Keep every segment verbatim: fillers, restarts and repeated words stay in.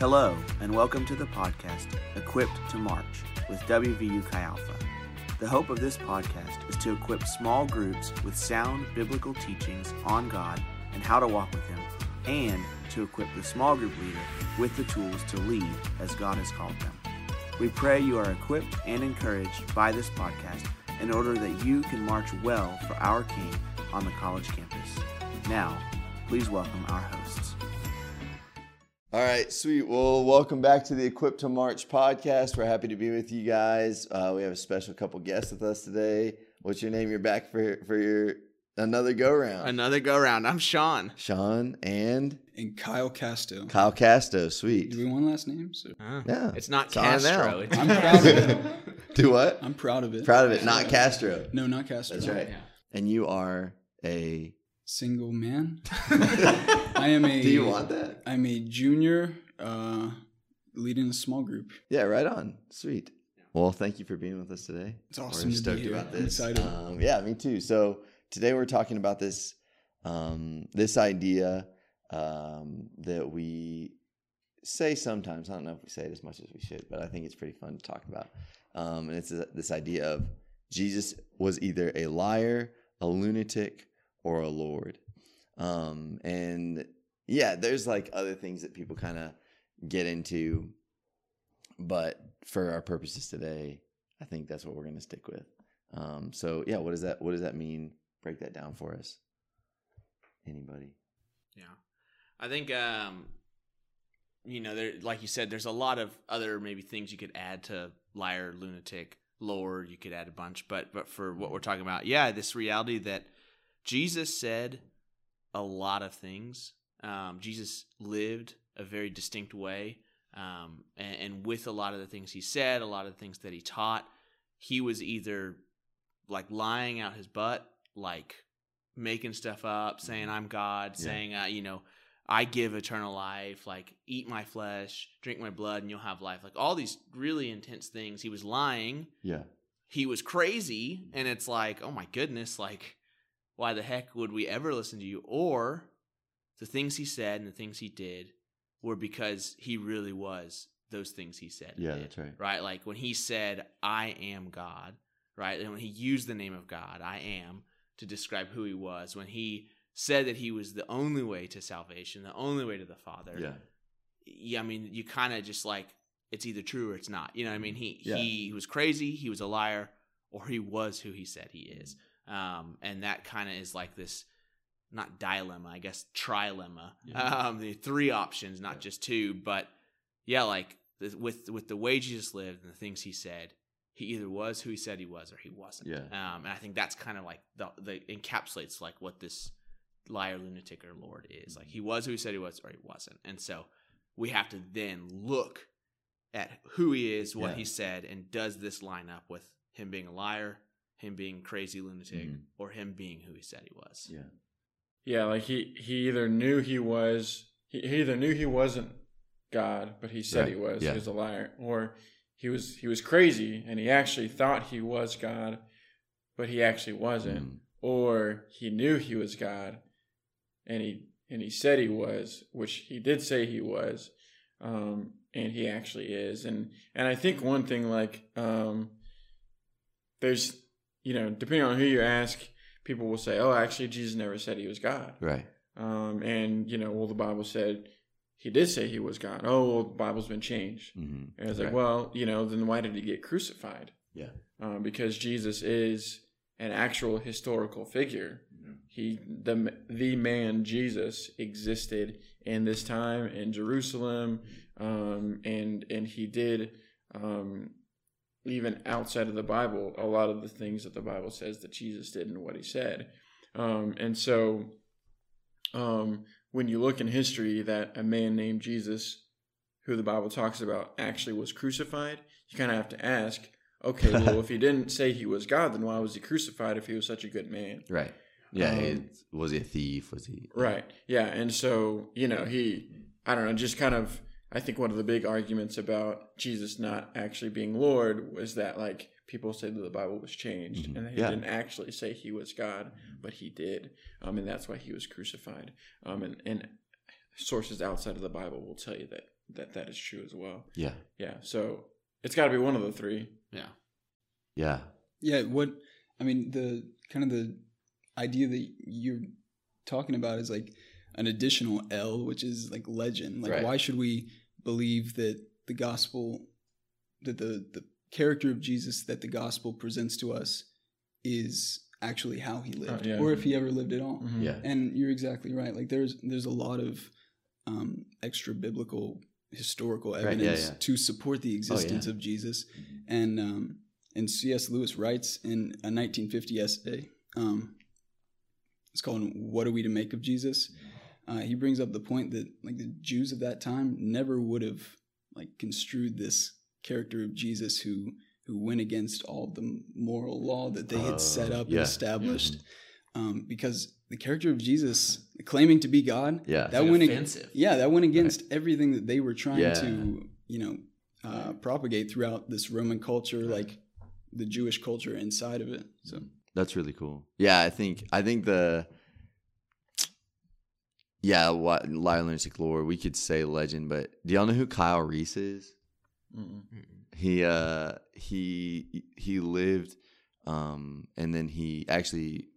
Hello, and welcome to the podcast, Equipped to March, with W V U Chi Alpha. The hope of this podcast is to equip small groups with sound biblical teachings on God and how to walk with Him, and to equip the small group leader with the tools to lead as God has called them. We pray you are equipped and encouraged by this podcast in order that you can march well for our King on the college campus. Now, please welcome our hosts. All right, sweet. Well, welcome back to the Equipped to March podcast. We're happy to be with you guys. Uh, we have a special couple guests with us today. What's your name? You're back for for your another go round. Another go round. I'm Sean. Sean and and Kyle Castro. Kyle Castro. Sweet. Do we want last names? So? Uh, yeah. It's not it's Castro. I'm proud of it. Do what? I'm proud of it. Proud of it. Not Castro. No, not Castro. That's right. Yeah. And you are a single man. I am a. Do you want that? I'm a junior, uh, leading a small group. Yeah, right on. Sweet. Well, thank you for being with us today. It's awesome. We're to stoked be here. About this. I'm excited. Um, yeah, me too. So today we're talking about this, um, this idea um, that we say sometimes. I don't know if we say it as much as we should, but I think it's pretty fun to talk about. Um, and it's this idea of Jesus was either a liar, a lunatic, or a Lord. Um, and yeah, there's like other things that people kind of get into, but for our purposes today, I think that's what we're going to stick with. Um, so yeah, what does that, what does that mean? Break that down for us. Anybody? Yeah. I think, um, you know, there, like you said, there's a lot of other maybe things you could add to liar, lunatic, Lord, you could add a bunch, but, but for what we're talking about, yeah, this reality that Jesus said a lot of things. Um, Jesus lived a very distinct way, um, and, and with a lot of the things he said, a lot of the things that he taught, he was either like lying out his butt, like making stuff up, saying I'm God, yeah. saying uh, you know, I give eternal life, like eat my flesh, drink my blood, and you'll have life. Like all these really intense things. He was lying. Yeah, he was crazy, and it's like, oh my goodness, like. Why the heck would we ever listen to you? Or the things he said and the things he did were because he really was those things he said. Yeah, did, that's right. Right? Like when he said, I am God, right? And when he used the name of God, I am, to describe who he was. When he said that he was the only way to salvation, the only way to the Father. Yeah. Yeah, I mean, you kind of just like, it's either true or it's not. You know what I mean? He, yeah. he was crazy, he was a liar, or he was who he said he is. Um, and that kind of is like this, not dilemma, I guess, trilemma, yeah. um, the three options, not yeah. just two, but yeah, like the, with, with the way Jesus lived and the things he said, he either was who he said he was, or he wasn't. Yeah. Um, and I think that's kind of like the, the encapsulates like what this liar, lunatic, or Lord is. Like he was who he said he was, or he wasn't. And so we have to then look at who he is, what yeah. he said, and does this line up with him being a liar, him being crazy lunatic, mm-hmm. or him being who he said he was. Yeah, yeah. Like he, he either knew he was, he, he either knew he wasn't God, but he said right. he was. Yeah. He was a liar, or he was he was crazy and he actually thought he was God, but he actually wasn't. Mm. Or he knew he was God, and he and he said he was, which he did say he was, um, and he actually is. And and I think one thing like um, there's. You know, depending on who you ask, people will say, oh, actually, Jesus never said he was God. Right. Um, and, you know, well, the Bible said he did say he was God. Oh, well, the Bible's been changed. Mm-hmm. And it's right. like, well, you know, then why did he get crucified? Yeah. Um, because Jesus is an actual historical figure. Mm-hmm. He, the, the man Jesus existed in this time in Jerusalem. Um, and, and he did... Um, even outside of the Bible, a lot of the things that the Bible says that Jesus did and what he said. Um, and so um, when you look in history that a man named Jesus, who the Bible talks about, actually was crucified, you kind of have to ask, okay, well, if he didn't say he was God, then why was he crucified if he was such a good man? Right. Yeah. Um, he, was he a thief? Was he? Right. Yeah. And so, you know, he, I don't know, just kind of, I think one of the big arguments about Jesus not actually being Lord was that, like, people said that the Bible was changed, mm-hmm. and that he yeah. didn't actually say he was God, but he did, um, and that's why he was crucified. Um, and, and sources outside of the Bible will tell you that that that is true as well. Yeah. Yeah. So it's got to be one of the three. Yeah. Yeah. Yeah. What, I mean, the kind of the idea that you're talking about is like an additional L, which is like legend. Like, right. Why should we believe that the gospel, that the, the character of Jesus that the gospel presents to us is actually how he lived, oh, yeah. or if he ever lived at all. Mm-hmm. Yeah. And you're exactly right. Like there's, there's a lot of um, extra biblical historical evidence right, yeah, yeah. to support the existence oh, yeah. of Jesus. And, um, and C S. Lewis writes in a nineteen fifty essay, um, it's called "What Are We to Make of Jesus?" Uh, he brings up the point that like the Jews of that time never would have like construed this character of Jesus who, who went against all the moral law that they had uh, set up yeah. and established, mm-hmm. um, because the character of Jesus claiming to be God, yeah, that like went offensive. Ag- yeah, that went against right. everything that they were trying yeah. to, you know, uh, propagate throughout this Roman culture, right. like the Jewish culture inside of it. So that's really cool. Yeah, I think I think the yeah, what, Lionistic lore. We could say legend, but do y'all know who Kyle Reese is? Mm-mm. He uh he he lived um and then he actually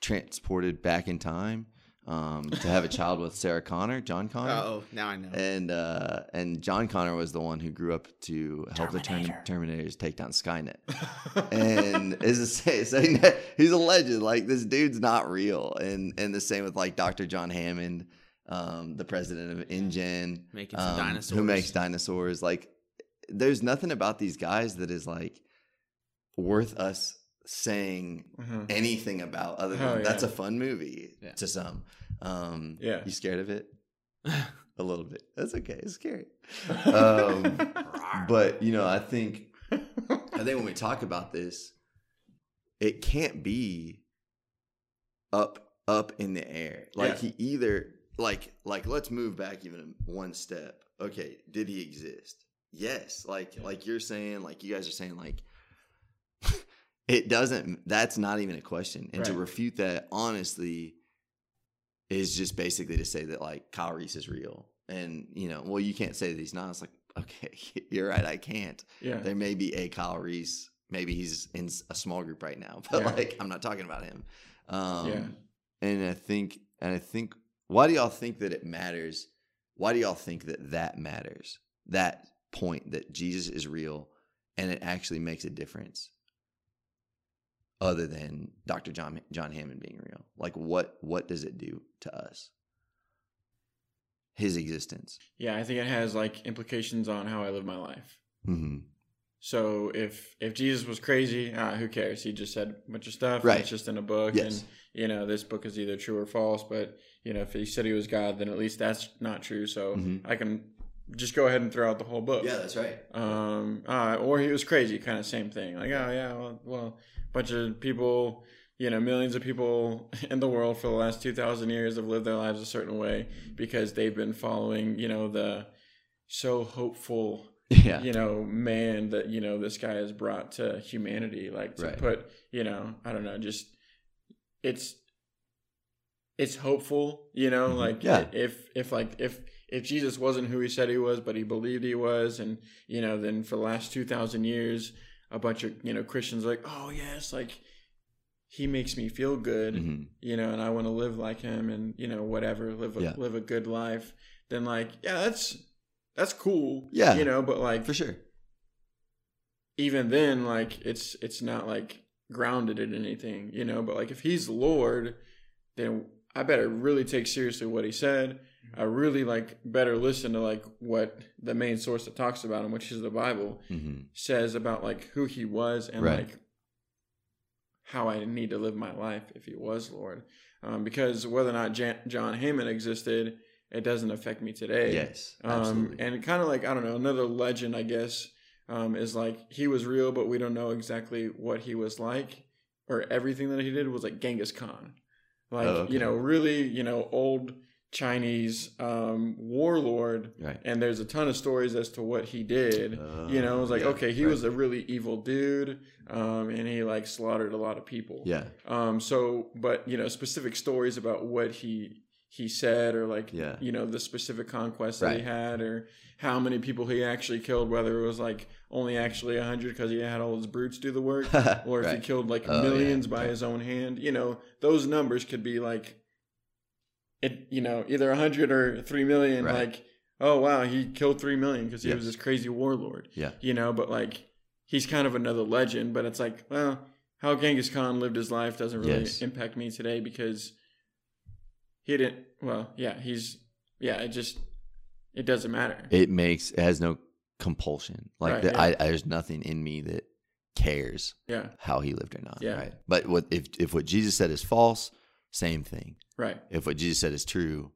transported back in time um to have a child with Sarah Connor, John Connor. Oh, now I know. And uh and John Connor was the one who grew up to help Terminator. the term- Terminators take down Skynet. And is a saying that he's a legend. Like this dude's not real. And and the same with like Doctor John Hammond, um the president of Ingen, making some um, dinosaurs. Who makes dinosaurs like. There's nothing about these guys that is like worth us saying mm-hmm. anything about other than oh, yeah. that's a fun movie yeah. to some. Um, yeah. You scared of it? A little bit. That's okay. It's scary. Um, but you know, I think, I think when we talk about this, it can't be up, up in the air. Like yeah. he either like, like let's move back even one step. Okay. Did he exist? Yes, like yeah. like you're saying, like you guys are saying, like it doesn't. That's not even a question. And right. to refute that honestly is just basically to say that like Kyle Reese is real, and you know, well, you can't say that he's not. It's like, okay, you're right, I can't. Yeah, there may be a Kyle Reese. Maybe he's in a small group right now, but yeah. like I'm not talking about him. Um, yeah, and I think, and I think, why do y'all think that it matters? Why do y'all think that that matters? That point that Jesus is real and it actually makes a difference other than Doctor John John Hammond being real. Like what what does it do to us? His existence. Yeah, I think it has like implications on how I live my life. Mm-hmm. So if if Jesus was crazy, ah, who cares? He just said a bunch of stuff. Right. And it's just in a book. Yes. And, you know, this book is either true or false. But, you know, if he said he was God, then at least that's not true. So mm-hmm. I can... just go ahead and throw out the whole book. Yeah, that's right. Um, uh, or he was crazy, kind of same thing. Like, oh, yeah, well, well, a bunch of people, you know, millions of people in the world for the last two thousand years have lived their lives a certain way because they've been following, you know, the so hopeful, yeah. you know, man that, you know, this guy has brought to humanity. Like, to right. put, you know, I don't know, just it's it's hopeful, you know, like yeah. if, if like, if, If Jesus wasn't who he said he was, but he believed he was, and, you know, then for the last two thousand years, a bunch of, you know, Christians are like, oh, yes, like, he makes me feel good, mm-hmm. you know, and I want to live like him and, you know, whatever, live a, yeah. live a good life. Then, like, yeah, that's that's cool. Yeah. You know, but, like. For sure. Even then, like, it's it's not, like, grounded in anything, you know, but, like, if he's Lord, then I better really take seriously what he said. I really like better listen to like what the main source that talks about him, which is the Bible, mm-hmm. says about like who he was and right. like how I need to live my life if he was Lord. Um, because whether or not Jan- John Hammond existed, it doesn't affect me today. Yes, absolutely. Um, and kind of like, I don't know, another legend, I guess, um, is like he was real, but we don't know exactly what he was like, or everything that he did was like Genghis Khan. Like, oh, okay. you know, really, you know, old... Chinese um, warlord, right. and there's a ton of stories as to what he did. Uh, you know, it was like, yeah, okay, he right. was a really evil dude, um, and he like slaughtered a lot of people. Yeah. Um. So, but you know, specific stories about what he he said, or like, yeah. you know, the specific conquest that right. he had, or how many people he actually killed, whether it was like only actually a hundred because he had all his brutes do the work, or if right. he killed like oh, millions yeah. by yeah. his own hand. You know, those numbers could be like, it, you know, either a hundred or three million. Right. Like, oh wow, he killed three million because he yes. was this crazy warlord. Yeah, you know, but like he's kind of another legend. But it's like, well, how Genghis Khan lived his life doesn't really yes. impact me today because. He didn't, well, yeah, he's, yeah, it just, it doesn't matter. It makes, it has no compulsion. Like, right, the, yeah. I, I, there's nothing in me that cares yeah. how he lived or not, yeah. right? But what if, if what Jesus said is false, same thing. Right. If what Jesus said is true,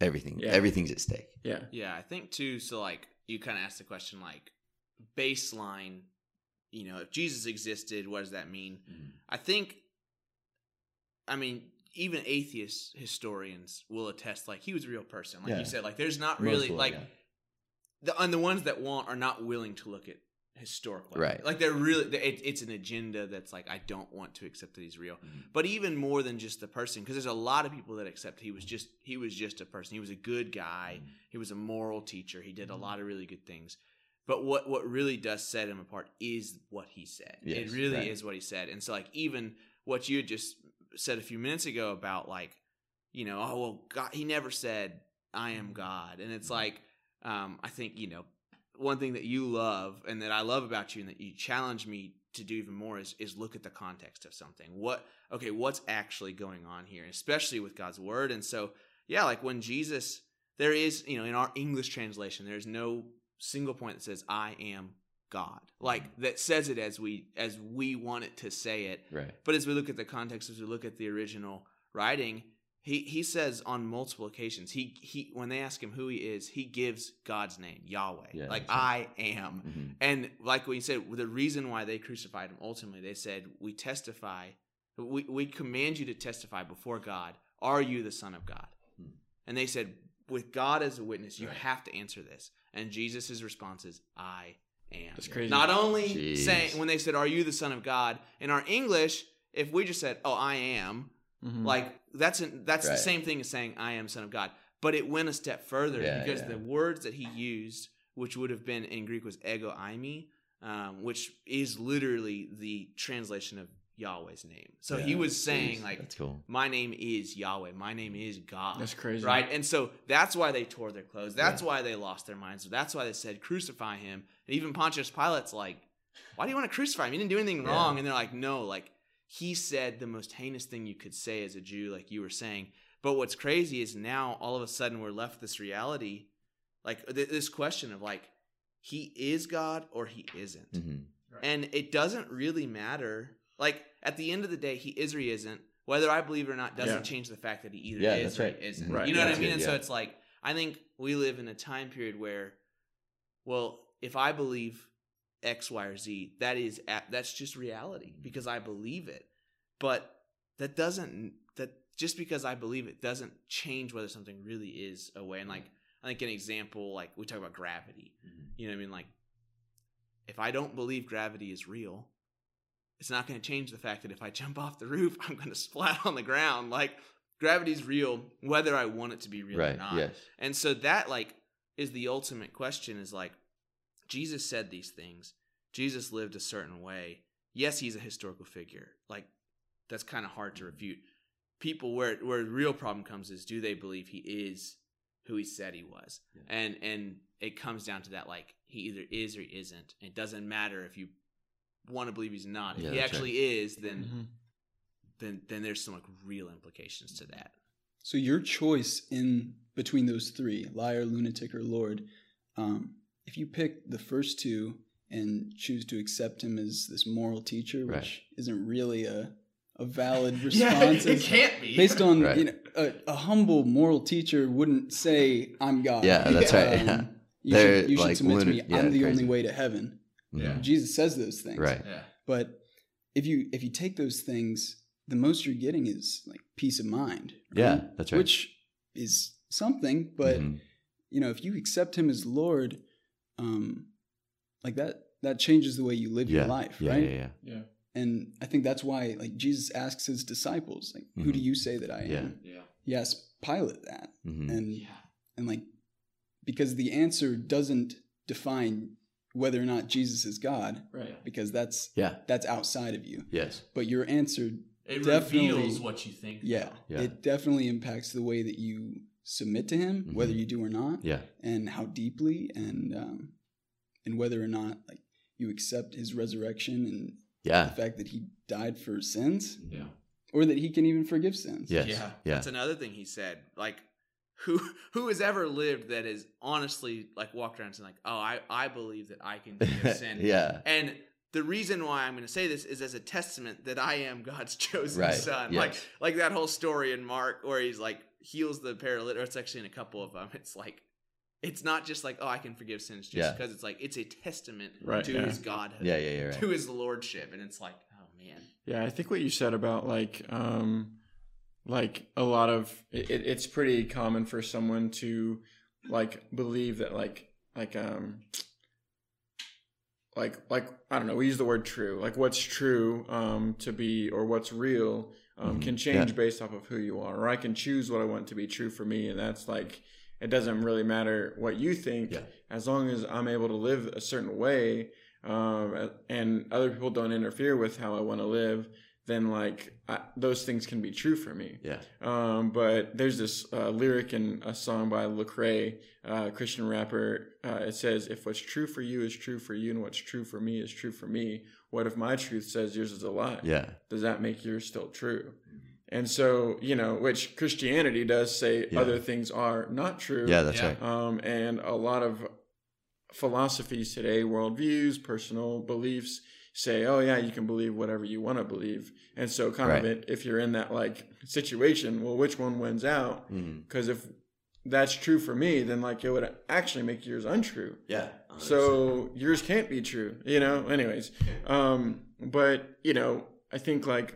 everything, yeah. everything's at stake. Yeah. Yeah, I think too, so like, you kind of asked the question, like, baseline, you know, if Jesus existed, what does that mean? Mm-hmm. I think, I mean, even atheist historians will attest, like, he was a real person. Like yeah. you said, like, there's not really, Mostly, like, yeah. the and the ones that won't are not willing to look at historical. Right. Like, they're really, they're, it, it's an agenda that's like, I don't want to accept that he's real. Mm-hmm. But even more than just the person, because there's a lot of people that accept he was just, he was just a person. He was a good guy. Mm-hmm. He was a moral teacher. He did mm-hmm. a lot of really good things. But what, what really does set him apart is what he said. Yes, it really right. is what he said. And so, like, even what you just said a few minutes ago about, like, you know, oh, well, God, he never said, I am God. And it's like, um, I think, you know, one thing that you love and that I love about you and that you challenge me to do even more is, is look at the context of something. What, okay, what's actually going on here, especially with God's word. And so, yeah, like when Jesus, there is, you know, in our English translation, there's no single point that says, I am God, like that says it as we as we want it to say it, right? But as we look at the context, as we look at the original writing, he he says on multiple occasions, he he when they ask him who he is, he gives God's name, Yahweh, yeah, like I right. am. Mm-hmm. And like we said, the reason why they crucified him ultimately, they said, "We testify, we we command you to testify before God. Are you the Son of God?" Hmm. And they said, "With God as a witness, you right. have to answer this." And Jesus' response is, "I." And that's crazy. Not only Jeez. saying, when they said, are you the Son of God? In our English, if we just said, oh, I am, mm-hmm. like that's an, that's right. the same thing as saying, I am Son of God. But it went a step further yeah, because yeah. the words that he used, which would have been in Greek was ego eimi, um, which is literally the translation of Yahweh's name. So yeah, he was saying, geez, like, cool. my name is Yahweh. My name is God. That's crazy. Right? And so that's why they tore their clothes. That's yeah. why they lost their minds. That's why they said, crucify him. And even Pontius Pilate's like, why do you want to crucify him? He didn't do anything yeah. wrong. And they're like, no, like, he said the most heinous thing you could say as a Jew, like you were saying. But what's crazy is now all of a sudden we're left with this reality, like th- this question of like, he is God or he isn't. Mm-hmm. Right. And it doesn't really matter. Like, at the end of the day, he is or he isn't. Whether I believe it or not doesn't yeah. change the fact that he either yeah, is or right. he isn't. Right. You know that's what I mean? Good, and yeah. so it's like, I think we live in a time period where, well, if I believe X, Y, or Z, that is that's just reality because I believe it. But that doesn't, that just because I believe it doesn't change whether something really is a way. And like, I think an example, like we talk about gravity. Mm-hmm. You know what I mean? Like, if I don't believe gravity is real, it's not going to change the fact that if I jump off the roof, I'm going to splat on the ground. Like, gravity's real, whether I want it to be real right, or not. Yes. And so that, like, is the ultimate question is, like, Jesus said these things. Jesus lived a certain way. Yes, he's a historical figure. Like, that's kind of hard to refute. People, where where the real problem comes is, do they believe he is who he said he was? Yeah. And, and it comes down to that, like, he either is or he isn't. It doesn't matter if you want to believe he's not. If yeah, he actually right. is, then mm-hmm. then then there's some like real implications to that. So your choice in between those three, liar, lunatic, or Lord, um, if you pick the first two and choose to accept him as this moral teacher, which right. isn't really a a valid response. yeah, it can't be. Based on right. you know, a, a humble moral teacher wouldn't say, I'm God. Yeah, that's um, right. Yeah. You, should, you like, should submit to me, yeah, I'm the crazy. only way to heaven. Yeah. Jesus says those things, right? Yeah. But if you if you take those things, the most you're getting is like peace of mind. Right? Yeah, that's right. Which is something, but mm-hmm. you know, if you accept him as Lord, um, like that that changes the way you live yeah. your life, yeah, right? Yeah, yeah, yeah. And I think that's why like Jesus asks his disciples, like, mm-hmm. "Who do you say that I am?" Yeah, yeah. He asks pilot that. Mm-hmm. And yeah. and like, because the answer doesn't define whether or not Jesus is God, right? Because that's yeah. that's outside of you. Yes, but your answer it definitely reveals what you think. Yeah, yeah, it definitely impacts the way that you submit to Him, mm-hmm. whether you do or not. Yeah, and how deeply, and um, and whether or not like you accept His resurrection and yeah. the fact that He died for sins. Yeah. Or that He can even forgive sins. Yes. Yeah. yeah. That's another thing he said. Like, who who has ever lived that is honestly like walked around and saying like, oh, I, I believe that I can forgive sin. yeah. And the reason why I'm going to say this is as a testament that I am God's chosen right. son. Yes. Like like that whole story in Mark where he's like heals the paralytic, or it's actually in a couple of them. It's like, it's not just like, oh, I can forgive sins just because yeah. it's like, it's a testament right. to yeah. his Godhood, yeah, yeah, yeah, right. to His lordship. And it's like, man. Yeah, I think what you said about like, um, like a lot of it, it's pretty common for someone to like believe that like, like, um, like, like I don't know. We use the word true. Like, what's true um, to be, or what's real um, can change yeah. based off of who you are. Or I can choose what I want to be true for me, and that's like, it doesn't really matter what you think yeah. as long as I'm able to live a certain way. Um, and other people don't interfere with how I want to live, then like I, those things can be true for me. Yeah. Um, but there's this uh, lyric in a song by Lecrae, uh, Christian rapper. Uh, it says, "If what's true for you is true for you, and what's true for me is true for me, what if my truth says yours is a lie? Yeah. Does that make yours still true?" And so, you know, which Christianity does say yeah. other things are not true. Yeah, that's yeah. right. Um, and a lot of philosophies today, worldviews, personal beliefs say, oh yeah, you can believe whatever you want to believe. And so kind right. of it, if you're in that like situation, well, which one wins out? Because mm. if that's true for me, then like it would actually make yours untrue. Yeah. one hundred percent. So yours can't be true, you know, anyways. Um, but, you know, I think like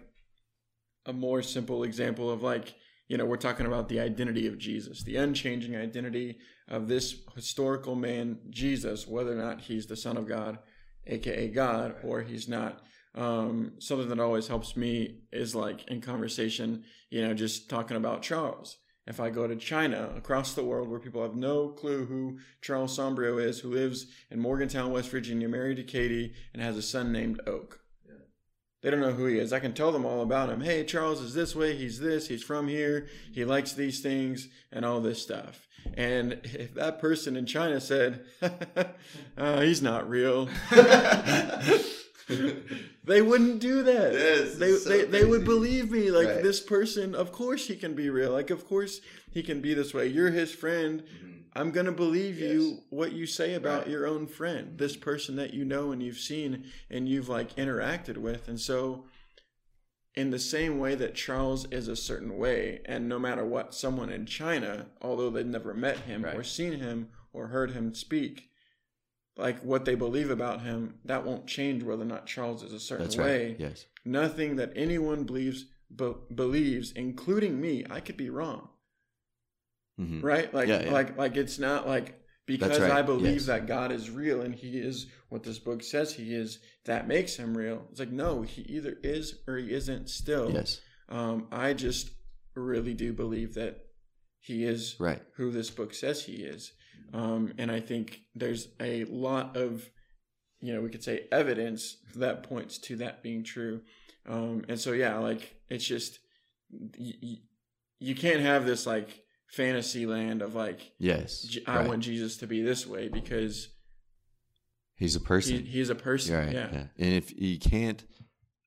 a more simple example of like, you know, we're talking about the identity of Jesus, the unchanging identity of this historical man, Jesus, whether or not he's the Son of God, aka God, or he's not. Um, something that always helps me is like in conversation, you know, just talking about Charles. If I go to China, across the world, where people have no clue who Charles Sombrio is, who lives in Morgantown, West Virginia, married to Katie, and has a son named Oak. They don't know who he is. I can tell them all about him. Hey, Charles is this way. He's this. He's from here. He likes these things and all this stuff. And if that person in China said, uh, he's not real, they wouldn't do that. Yes, they so they, they would believe me. Like right. this person, of course he can be real. Like, of course he can be this way. You're his friend. Mm-hmm. I'm going to believe yes. you, what you say about right. your own friend, this person that you know and you've seen and you've like interacted with. And so in the same way that Charles is a certain way, and no matter what, someone in China, although they've never met him right. or seen him or heard him speak, like what they believe about him, that won't change whether or not Charles is a certain That's way. Right. Yes. Nothing that anyone believes, be- believes, including me, I could be wrong. Mm-hmm. Right? Like, yeah, yeah. like, like it's not like, because right. I believe yes. that God is real and he is what this book says he is, that makes him real. It's like, no, he either is or he isn't still. Yes. Um, I just really do believe that he is right. who this book says he is. Um, and I think there's a lot of, you know, we could say evidence that points to that being true. Um, and so, yeah, like, it's just, you, you can't have this like fantasy land of like, yes, I right. want Jesus to be this way because he's a person. He, he's a person. Right, yeah. yeah. And if you can't,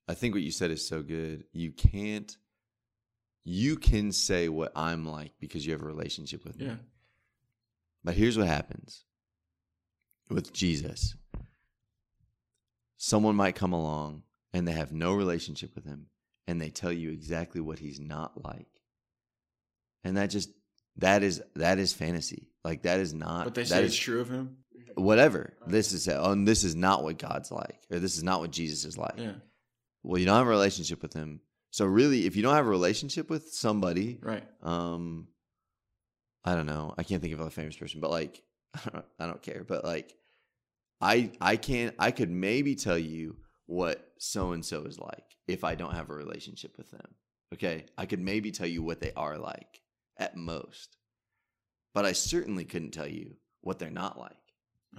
I think what you said is so good. You can't, you can say what I'm like because you have a relationship with me. Yeah. But here's what happens with Jesus. Someone might come along and they have no relationship with him and they tell you exactly what he's not like. And that just, That is that is fantasy. Like that is not. But they say it's true of him. Whatever. Right. This is oh, and this is not what God's like, or this is not what Jesus is like. Yeah. Well, you don't have a relationship with him, so really, if you don't have a relationship with somebody, right? Um, I don't know. I can't think of a famous person, but like, I don't, I don't care. But like, I I can't. I could maybe tell you what so and so is like if I don't have a relationship with them. Okay, I could maybe tell you what they are like. at most. But I certainly couldn't tell you what they're not like.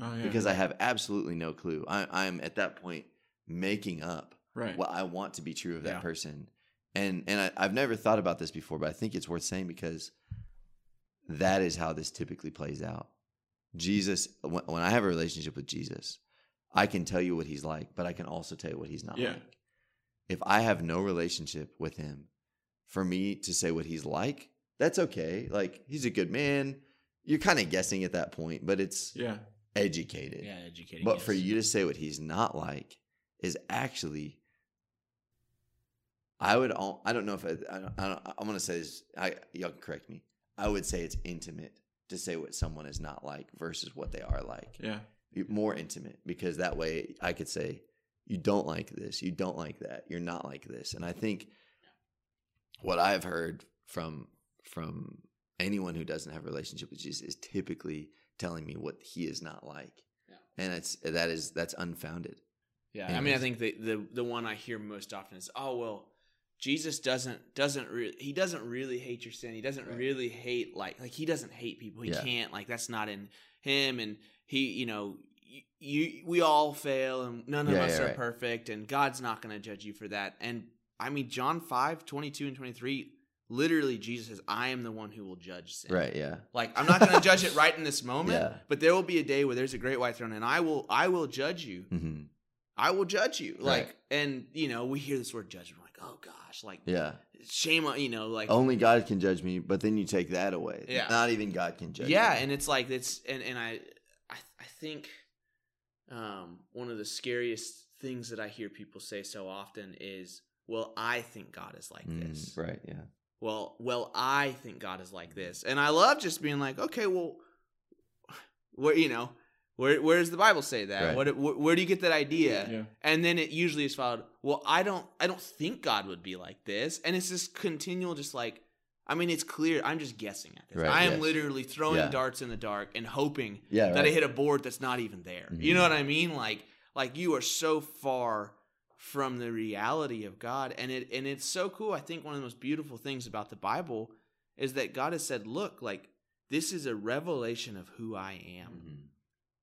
Oh, yeah. Because I have absolutely no clue. I, I'm at that point making up right. what I want to be true of that yeah. person. And and I, I've never thought about this before, but I think it's worth saying because that is how this typically plays out. Jesus, when, when I have a relationship with Jesus, I can tell you what he's like, but I can also tell you what he's not yeah. like. If I have no relationship with him, for me to say what he's like, that's okay. Like, he's a good man. You're kind of guessing at that point, but it's yeah. educated. Yeah, educated. But guess. For you to say what he's not like is actually... I would, I don't know if, I, I don't, I don't, I'm going to say this, I, y'all can correct me. I would say it's intimate to say what someone is not like versus what they are like. Yeah. More intimate, because that way I could say, you don't like this, you don't like that, you're not like this. And I think what I've heard from, from anyone who doesn't have a relationship with Jesus is typically telling me what he is not like. Yeah. And it's, that is, that's unfounded. Yeah. Anyways. I mean, I think the, the, the one I hear most often is, oh, well, Jesus doesn't doesn't re- he doesn't really hate your sin. He doesn't right. really hate like like he doesn't hate people. He yeah. can't, like, that's not in him. And he, you know, you, you we all fail, and none of yeah, us yeah, are right. perfect. And God's not going to judge you for that. And I mean, John five, twenty-two and twenty-three, literally Jesus says, "I am the one who will judge sin." Right? Yeah. Like, I'm not going to judge it right in this moment, yeah. but there will be a day where there's a great white throne, and I will I will judge you. Mm-hmm. I will judge you. Like, right. and you know, we hear this word judgment. We're like, oh gosh, like, yeah, shame on, you know, like, only God can judge me. But then you take that away. Yeah. Not even God can judge. Yeah. Me. And it's like, it's, and, and I, I, I think, um, one of the scariest things that I hear people say so often is, well, I think God is like mm, this. Right. Yeah. Well, well, I think God is like this. And I love just being like, okay, well, well, you know, Where where does the Bible say that? Right. What where, where do you get that idea? Yeah. And then it usually is followed. Well, I don't I don't think God would be like this. And it's this continual, just like, I mean, it's clear. I'm just guessing at this. Right, I am yes. literally throwing yeah. darts in the dark and hoping yeah, right. that I hit a board that's not even there. Mm-hmm. You know what I mean? Like like you are so far from the reality of God, and it and it's so cool. I think one of the most beautiful things about the Bible is that God has said, "Look, like, this is a revelation of who I am." Mm-hmm.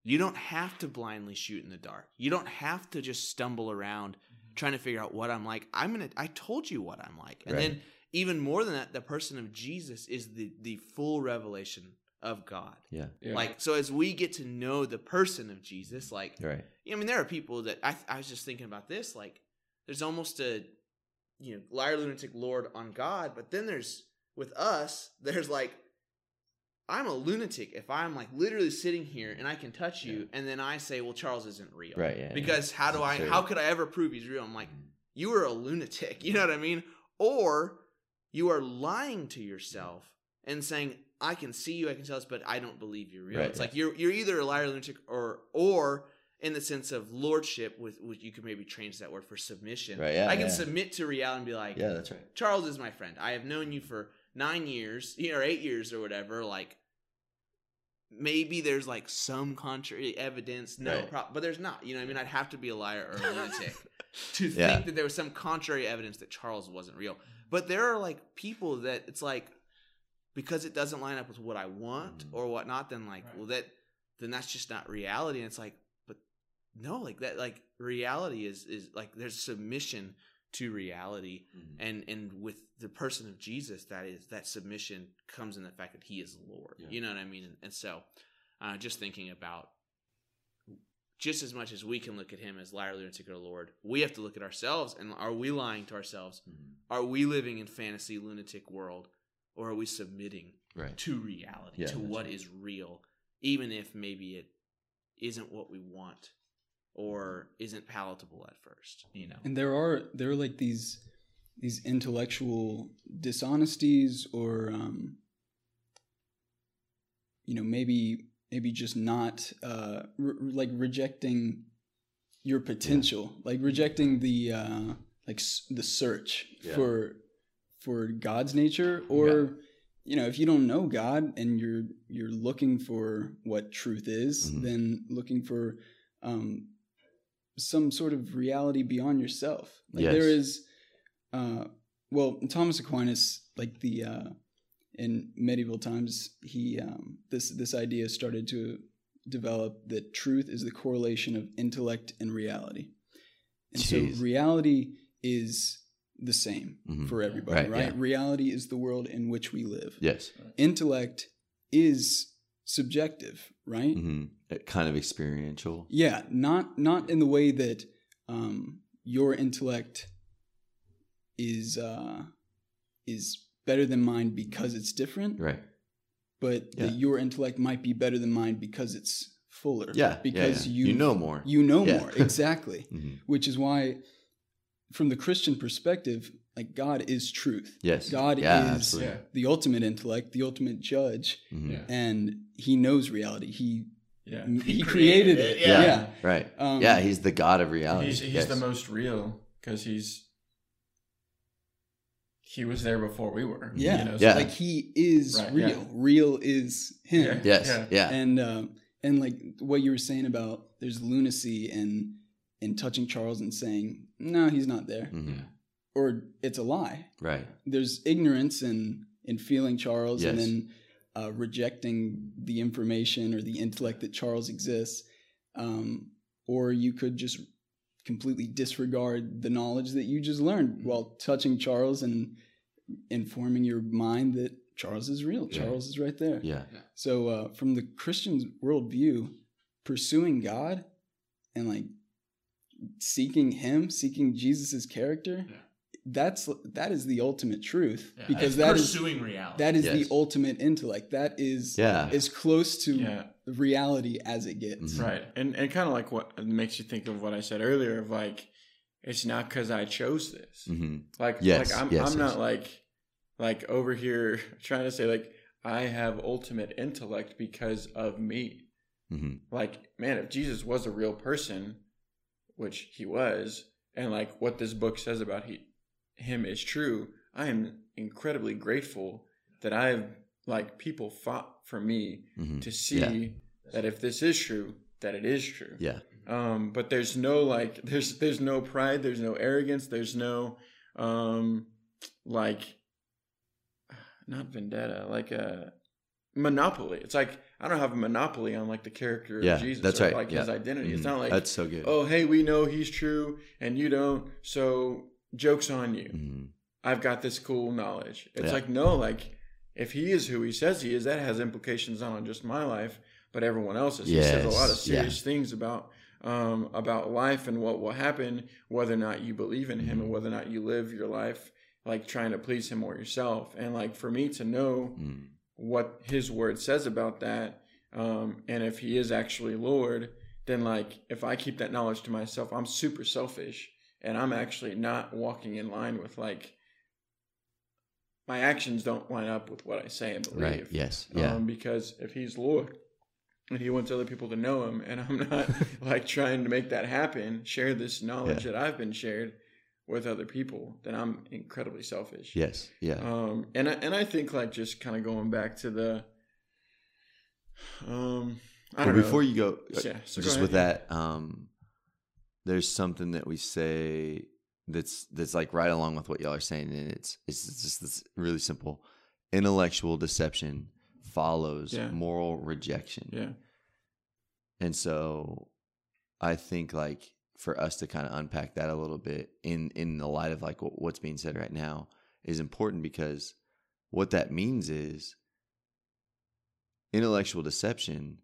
You don't have to blindly shoot in the dark. You don't have to just stumble around mm-hmm. trying to figure out what I'm like. I'm gonna. I told you what I'm like. And right. then even more than that, the person of Jesus is the the full revelation of God. Yeah. yeah. Like, so as we get to know the person of Jesus, like, right. I mean, there are people that I I was just thinking about this. Like, there's almost a, you know, liar, lunatic, Lord on God, but then there's with us. There's like, I'm a lunatic if I'm like literally sitting here and I can touch you, yeah. and then I say, well, Charles isn't real. Right, yeah, because yeah. how do That's I, true. how could I ever prove he's real? I'm like, you are a lunatic. You know what I mean? Or you are lying to yourself and saying, I can see you, I can tell this, but I don't believe you're real. Right, it's yeah. like, you're you're either a liar, lunatic, or, or in the sense of lordship, with, with you could maybe change that word for submission. Right, yeah, I can yeah. submit to reality and be like, yeah, that's right. Charles is my friend. I have known you for nine years or eight years or whatever. Like, maybe there's like some contrary evidence, no right. problem, but there's not. You know what I mean? I'd have to be a liar or a lunatic to yeah. think that there was some contrary evidence that Charles wasn't real. But there are like people that it's like, because it doesn't line up with what I want mm-hmm. or whatnot, then like, right. well, that then that's just not reality. And it's like, but no, like that, like reality is is like, there's submission to reality, mm-hmm. and and with the person of Jesus, that is that submission comes in the fact that he is Lord. Yeah. You know what I mean? And, and so, uh, just thinking about, just as much as we can look at him as liar, lunatic, or Lord, we have to look at ourselves, and are we lying to ourselves? Mm-hmm. Are we living in fantasy, lunatic world, or are we submitting right. to reality, yeah, to what right. is real, even if maybe it isn't what we want or isn't palatable at first, you know? And there are there are like these these intellectual dishonesties, or um, you know, maybe maybe just not uh, re- like rejecting your potential, yeah. like rejecting the uh, like s- the search yeah. for for God's nature, or yeah. you know, if you don't know God and you're you're looking for what truth is, mm-hmm. then looking for um, some sort of reality beyond yourself. Like yes. there is, uh, well, Thomas Aquinas, like the, uh, in medieval times, he um, this this idea started to develop that truth is the correlation of intellect and reality. And Jeez. So reality is the same mm-hmm. for everybody, right? right? Yeah. Reality is the world in which we live. Yes. Right. Intellect is subjective, right? Mm-hmm. Kind of experiential. Yeah, not not in the way that um, your intellect is uh, is better than mine because it's different. Right. But yeah. that your intellect might be better than mine because it's fuller. Yeah. Because yeah, yeah. You, you know more. You know yeah. more. Exactly. mm-hmm. Which is why from the Christian perspective, like God is truth. Yes. God yeah, is absolutely. the ultimate intellect, the ultimate judge. Mm-hmm. yeah. And he knows reality. He yeah. m- he created it. it. Yeah. Yeah. yeah. Right. Um, yeah. He's the God of reality. He's, he's yes. the most real because he's He was there before we were. Yeah. You know? So yeah. Like he is right, real. Yeah. Real is him. Yeah. Yes. Yeah. yeah. And uh, and like what you were saying about there's lunacy and and touching Charles and saying, no, he's not there. Mm-hmm. Or it's a lie. Right. There's ignorance and in, in feeling Charles yes. and then uh, rejecting the information or the intellect that Charles exists. Um, or you could just completely disregard the knowledge that you just learned while touching Charles and informing your mind that Charles is real. Yeah. Charles is right there. Yeah. So uh, from the Christian worldview, pursuing God and like seeking Him, seeking Jesus's character, yeah. that's that is the ultimate truth yeah. because that pursuing is, reality. That is yes. the ultimate intellect. That is yeah. as close to. Yeah. reality as it gets. Right. And and kind of like what makes you think of what I said earlier of like, it's not because I chose this. Mm-hmm. Like, yes, like I'm, yes, I'm yes. not like, like over here trying to say like, I have ultimate intellect because of me. Mm-hmm. Like, man, if Jesus was a real person, which he was, and like what this book says about he, him is true, I am incredibly grateful that I have like people fought for me mm-hmm. to see yeah. that if this is true, that it is true. Yeah. Um, but there's no like, there's, there's no pride. There's no arrogance. There's no, um, like not vendetta, like a monopoly. It's like, I don't have a monopoly on like the character of yeah, Jesus. That's or, right. Like yeah. his identity. Mm-hmm. It's not like, that's so good. Oh, hey, we know he's true and you don't. So joke's on you. Mm-hmm. I've got this cool knowledge. It's yeah. like, no, like, if he is who he says he is, that has implications not on just my life, but everyone else's. Yes. He says a lot of serious yeah. things about um, about life and what will happen, whether or not you believe in him mm. and whether or not you live your life like trying to please him or yourself. And like for me to know mm. what his word says about that, um, and if he is actually Lord, then like if I keep that knowledge to myself, I'm super selfish and I'm actually not walking in line with like, my actions don't line up with what I say and believe. Right. Yes. Yeah. Um, because if he's Lord and he wants other people to know him and I'm not like trying to make that happen, share this knowledge yeah. that I've been shared with other people, then I'm incredibly selfish. Yes. Yeah. Um, and I, and I think like just kind of going back to the, um, I don't well, know. Before you go, yeah, so just go ahead, with yeah. that, um, there's something that we say that's that's like right along with what y'all are saying, and it's it's just this really simple. Intellectual deception follows yeah. moral rejection. Yeah. And so I think like for us to kind of unpack that a little bit in in the light of like what's being said right now is important, because what that means is intellectual deception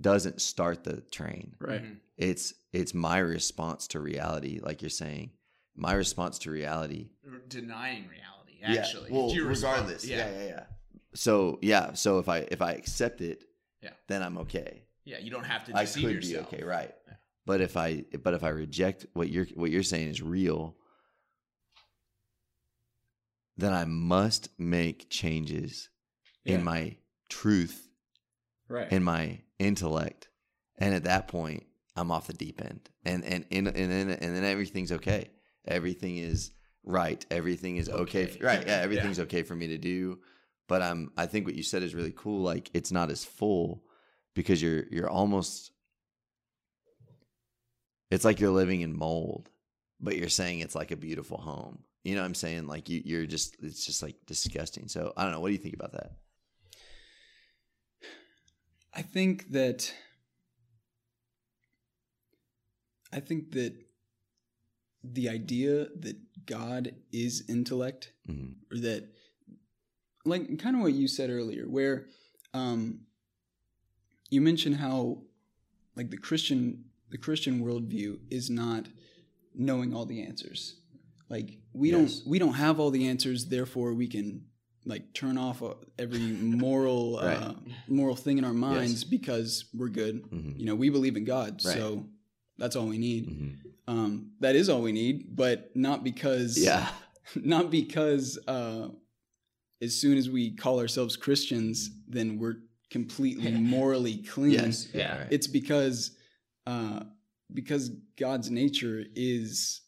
doesn't start the train. Right. It's it's my response to reality, like you're saying. My response to reality, denying reality, actually. Yeah. Well, you regardless. Yeah. yeah, yeah, yeah. So yeah, so if I if I accept it, yeah, then I'm okay. Yeah, you don't have to deceive I could yourself. Be okay, right? Yeah. But if I but if I reject what you're what you're saying is real, then I must make changes yeah. in my truth, right? In my intellect, and at that point I'm off the deep end, and and and and then, and then everything's okay, everything is right, everything is okay, okay. For, right yeah everything's yeah. okay for me to do. But I'm I think what you said is really cool, like it's not as full, because you're you're almost, it's like you're living in mold, but you're saying it's like a beautiful home. You know what I'm saying? Like you, you're just, it's just like disgusting. So I don't know. What do you think about that? I think that, I think that the idea that God is intellect, mm-hmm. or that, like kind of what you said earlier, where um, you mentioned how like the Christian, the Christian worldview is not knowing all the answers. Like we yes. don't, we don't have all the answers. Therefore we can like turn off every moral, right. uh, moral thing in our minds yes. because we're good. Mm-hmm. You know, we believe in God. Right. So that's all we need. Mm-hmm. Um, that is all we need, but not because, yeah. not because, uh, as soon as we call ourselves Christians, then we're completely morally clean. Yes. Yeah. Right. It's because, uh, because God's nature is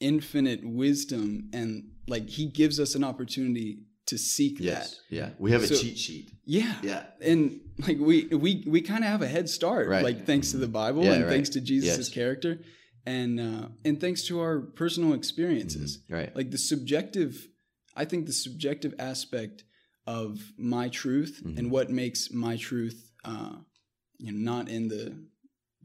infinite wisdom, and like he gives us an opportunity to seek yes. that. Yeah. We have so, a cheat sheet. Yeah. Yeah. And like we, we, we kind of have a head start, right. like thanks to the Bible yeah, and right. thanks to Jesus' yes. character and, uh, and thanks to our personal experiences, mm-hmm. right. Like the subjective, I think the subjective aspect of my truth mm-hmm. and what makes my truth, uh, you know, not in the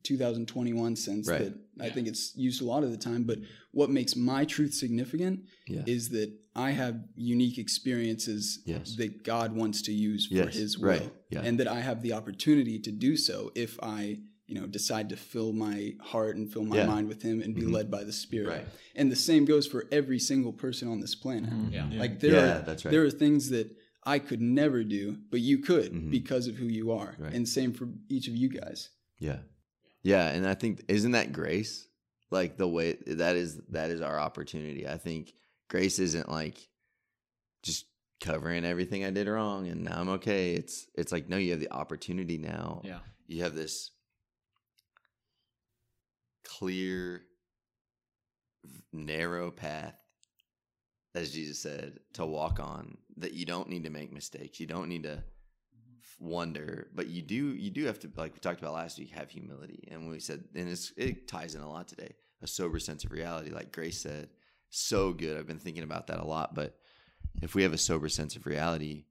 two thousand twenty-one sense right. that I yeah. think it's used a lot of the time, but what makes my truth significant yeah. is that I have unique experiences yes. that God wants to use yes. for his will right. yeah. and that I have the opportunity to do so if I, you know, decide to fill my heart and fill my yeah. mind with him and mm-hmm. be led by the Spirit. Right. And the same goes for every single person on this planet. Mm-hmm. Yeah. Like there yeah, are, that's right. there are things that I could never do, but you could mm-hmm. because of who you are. Right. And same for each of you guys. Yeah. Yeah. And I think, isn't that grace? Like the way that is, that is our opportunity. I think grace isn't like just covering everything I did wrong and now I'm okay. It's, it's like, no, you have the opportunity now. Yeah. You have this clear, narrow path, as Jesus said, to walk on, that you don't need to make mistakes. You don't need to wonder, but you do, you do have to, like we talked about last week, have humility. And we said, and it's, it ties in a lot today, a sober sense of reality. Like Grace said, so good. I've been thinking about that a lot, but if we have a sober sense of reality,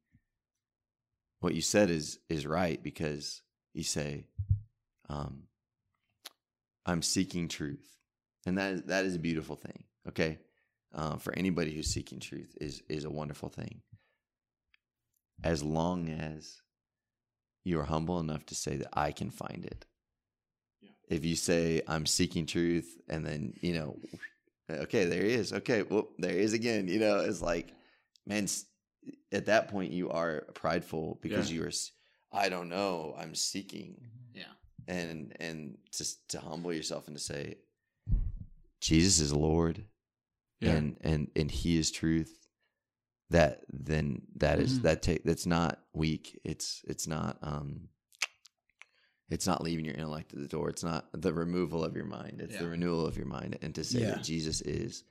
what you said is, is right, because you say, um, I'm seeking truth. And that is, that is a beautiful thing. Okay. Um, for anybody who's seeking truth is, is a wonderful thing. As long as you are humble enough to say that I can find it. Yeah. If you say I'm seeking truth and then, you know, okay, there he is. Okay. Well, there he is again, you know, it's like, man, at that point you are prideful because yeah. you are, I don't know, I'm seeking. Yeah. And and just to humble yourself and to say, Jesus is Lord, yeah. and and and He is truth. That then that is mm-hmm. that take that's not weak. It's it's not um. It's not leaving your intellect at the door. It's not the removal of your mind. It's yeah. the renewal of your mind. And to say yeah. that Jesus is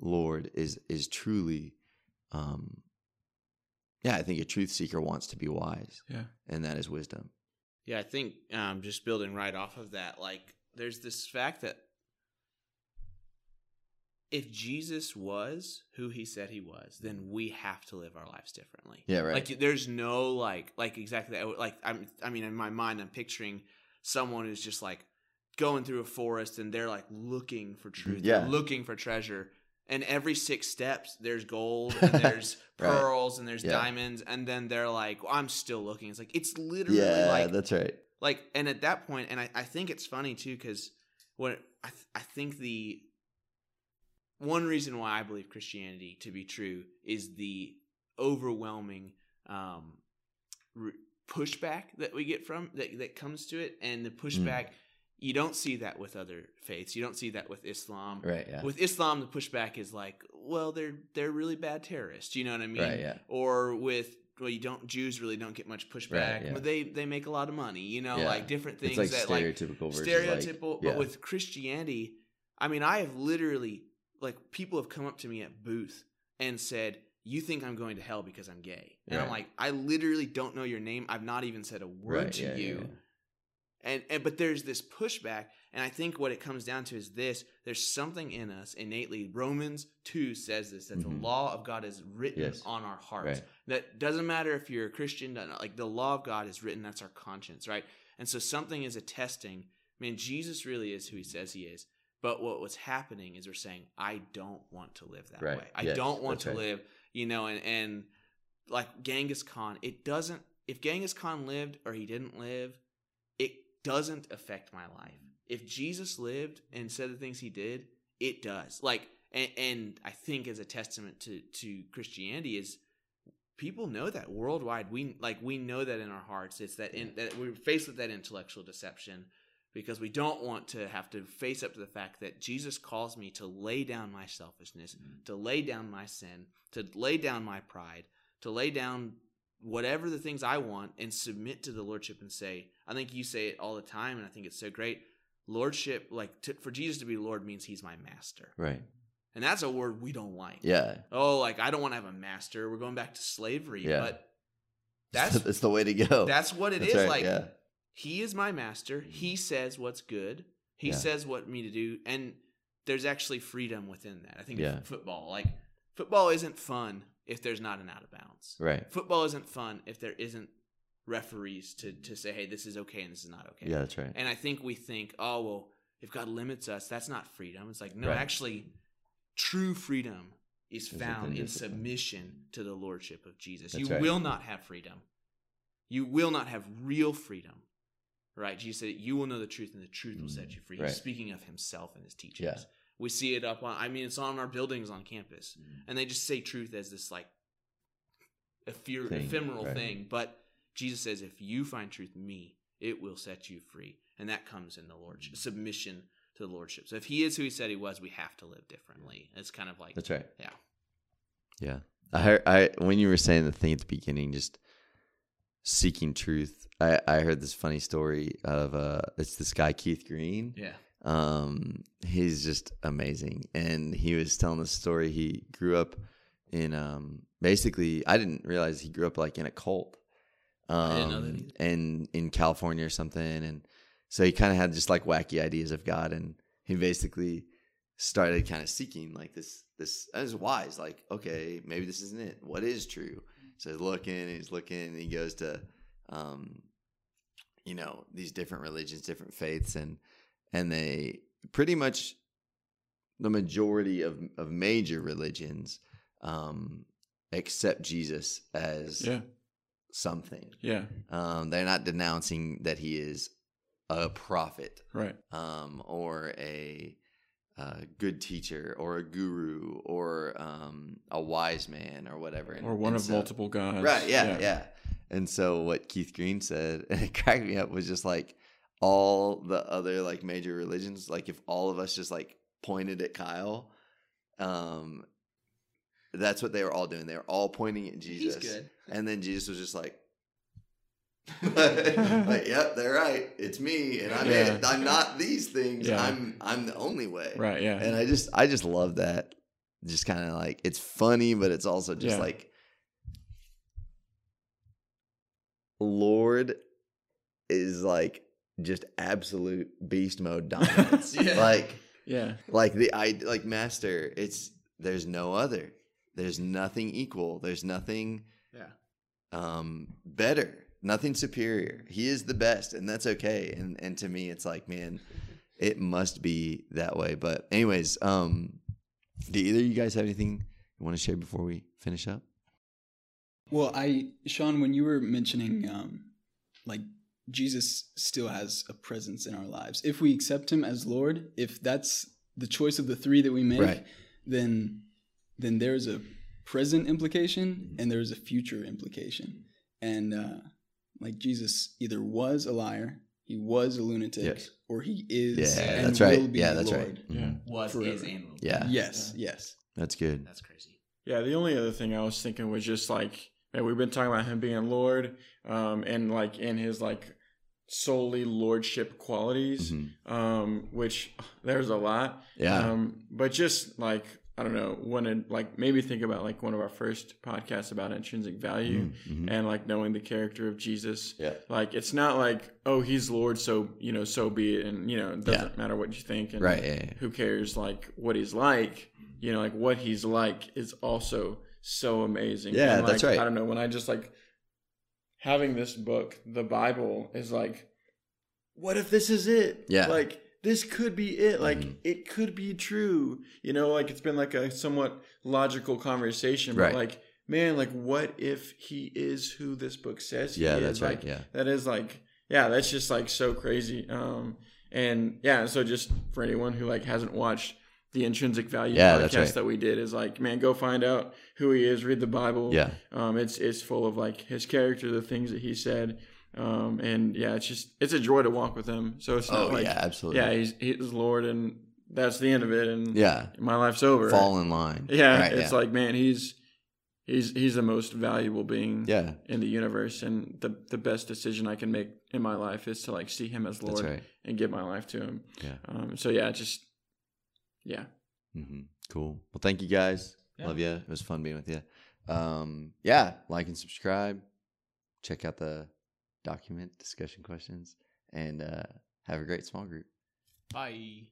Lord is is truly, um. Yeah, I think a truth seeker wants to be wise. Yeah, and that is wisdom. Yeah, I think um, just building right off of that, like there's this fact that if Jesus was who he said he was, then we have to live our lives differently. Yeah, right. Like there's no like, like exactly that. Like I'm, I mean, in my mind, I'm picturing someone who's just like going through a forest and they're like looking for truth, yeah. looking for treasure. And every six steps, there's gold, and there's right. pearls, and there's yeah. diamonds, and then they're like, well, "I'm still looking." It's like it's literally yeah, like that's right. Like, and at that point, and I, I think it's funny too because what I th- I think the one reason why I believe Christianity to be true is the overwhelming um, re- pushback that we get from that that comes to it, and the pushback. Mm. You don't see that with other faiths. You don't see that with Islam. Right, yeah. With Islam, the pushback is like, well, they're they're really bad terrorists. You know what I mean? Right, yeah. Or with, well, you don't Jews really don't get much pushback. Right, yeah. But they they make a lot of money. You know, yeah. like different things it's like that stereotypical like versus stereotypical. Like, yeah. But with Christianity, I mean, I have literally like people have come up to me at booth and said, "You think I'm going to hell because I'm gay?" And right. I'm like, I literally don't know your name. I've not even said a word right, to yeah, you. Yeah, yeah. And, and but there's this pushback, and I think what it comes down to is this. There's something in us innately. Romans two says this, that mm-hmm. the law of God is written yes. on our hearts. Right. That doesn't matter if you're a Christian. Like, the law of God is written. That's our conscience, right? And so something is attesting. Man, Jesus really is who he says he is. But what what's happening is we're saying, I don't want to live that right. way. I yes. don't want that's to right. live, you know, and, and like Genghis Khan, it doesn't, if Genghis Khan lived or he didn't live, doesn't affect my life. If Jesus lived and said the things he did, it does. Like, and, and I think as a testament to, to Christianity is people know that worldwide. We like we know that in our hearts. It's that, in, that we're faced with that intellectual deception because we don't want to have to face up to the fact that Jesus calls me to lay down my selfishness, mm-hmm. to lay down my sin, to lay down my pride, to lay down whatever the things I want and submit to the Lordship and say, I think you say it all the time, and I think it's so great. Lordship, like to, for Jesus to be Lord means he's my master. Right. And that's a word we don't like. Yeah. Oh, like I don't want to have a master. We're going back to slavery. Yeah. But that's, that's the way to go. That's what it that's is. Right, like yeah. he is my master. He says what's good. He yeah. says what me to do. And there's actually freedom within that. I think yeah. of football, like football isn't fun if there's not an out of bounds. Right. Football isn't fun if there isn't referees to, to say, hey, this is okay and this is not okay. Yeah, that's right. And I think we think, oh, well, if God limits us, that's not freedom. It's like, no, right. actually, true freedom is found in submission to the Lordship of Jesus. That's you right. will not have freedom. You will not have real freedom. Right? Jesus said, you will know the truth and the truth will set you free. Right. He's speaking of himself and his teachings. Yeah. We see it up on, I mean, it's on our buildings on campus. Mm. And they just say truth as this like ephemeral thing, ephemeral right. thing. But Jesus says, if you find truth in me, it will set you free. And that comes in the Lordship, submission to the Lordship. So if he is who he said he was, we have to live differently. It's kind of like. That's right. Yeah. Yeah. I heard, I when you were saying the thing at the beginning, just seeking truth, I, I heard this funny story of, uh, it's this guy, Keith Green. Yeah. Um, he's just amazing. And he was telling the story. He grew up in, um, basically, I didn't realize he grew up like in a cult, um, I didn't know that either. And in California or something. And so he kind of had just like wacky ideas of God. And he basically started kind of seeking like this, this as wise, like, okay, maybe this isn't it. What is true? So he's looking, and he's looking, and he goes to, um, you know, these different religions, different faiths. And, And they pretty much the majority of, of major religions um, accept Jesus as yeah. something. Yeah, um, they're not denouncing that he is a prophet, right? Um, or a, a good teacher, or a guru, or um, a wise man, or whatever, and, or one of so, multiple gods. Right? Yeah, yeah, yeah. And so what Keith Green said, and it cracked me up, was just like, all the other like major religions, like if all of us just like pointed at Kyle, um, that's what they were all doing. They were all pointing at Jesus. He's good. And then Jesus was just like, like, yep, they're right. It's me, and I'm yeah. it. I'm not these things. Yeah. I'm I'm the only way. Right. Yeah. And I just I just love that. Just kind of like it's funny, but it's also just yeah. like, Lord is like. Just absolute beast mode dominance. yeah. Like, yeah, like the I like master. It's there's no other. There's nothing equal. There's nothing, yeah, um, better. Nothing superior. He is the best, and that's okay. And and to me, it's like, man, it must be that way. But anyways, um, do either of you guys have anything you want to share before we finish up? Well, I Sean, when you were mentioning, um, like. Jesus still has a presence in our lives. If we accept him as Lord, if that's the choice of the three that we make, right. then then there's a present implication and there's a future implication. And uh, like Jesus either was a liar, he was a lunatic, yes. or he is yeah, and that's will right. be yeah, that's Lord. Right. Yeah. Was, forever. Is, and will be. Yeah. Yes, yeah. yes. That's good. That's crazy. Yeah, the only other thing I was thinking was just like, and we've been talking about him being Lord, um, and like in his like solely lordship qualities, mm-hmm. um, which there's a lot. Yeah. Um, but just like I don't know, wanted, like, maybe think about, like, one of our first podcasts about intrinsic value mm-hmm. and, like, knowing the character of Jesus. Yeah. Like, it's not like, oh, he's Lord, so, you know, so be it. And, you know, it doesn't yeah. matter what you think. And right, yeah, yeah. who cares, like, what he's like. You know, like, what he's like is also so amazing. Yeah, and, like, that's right. I don't know, when I just, like, having this book, the Bible, is like, what if this is it? Yeah. Like, this could be it. Like, mm-hmm. it could be true. You know, like, it's been like a somewhat logical conversation, but right. like, man, like, what if he is who this book says he yeah, is? Yeah, that's like, right. Yeah. That is like, yeah, that's just like so crazy. Um, and yeah, so just for anyone who like hasn't watched the Intrinsic Value yeah, podcast that's right. that we did, is like, man, go find out who he is, read the Bible. Yeah. Um, it's, it's full of like his character, the things that he said. Um, and yeah, it's just, it's a joy to walk with him. So it's not oh, like, yeah, absolutely. Yeah, he's, he's Lord and that's the end of it. And yeah, my life's over. Fall in line. Yeah. Right, it's yeah. like, man, he's, he's, he's the most valuable being yeah. in the universe. And the, the best decision I can make in my life is to like see him as Lord right. and give my life to him. Yeah. Um, so yeah, just, yeah. Mm-hmm. Cool. Well, thank you guys. Yeah. Love you. It was fun being with you. Um, yeah. Like, and subscribe, check out the document discussion questions, and uh, have a great small group. Bye.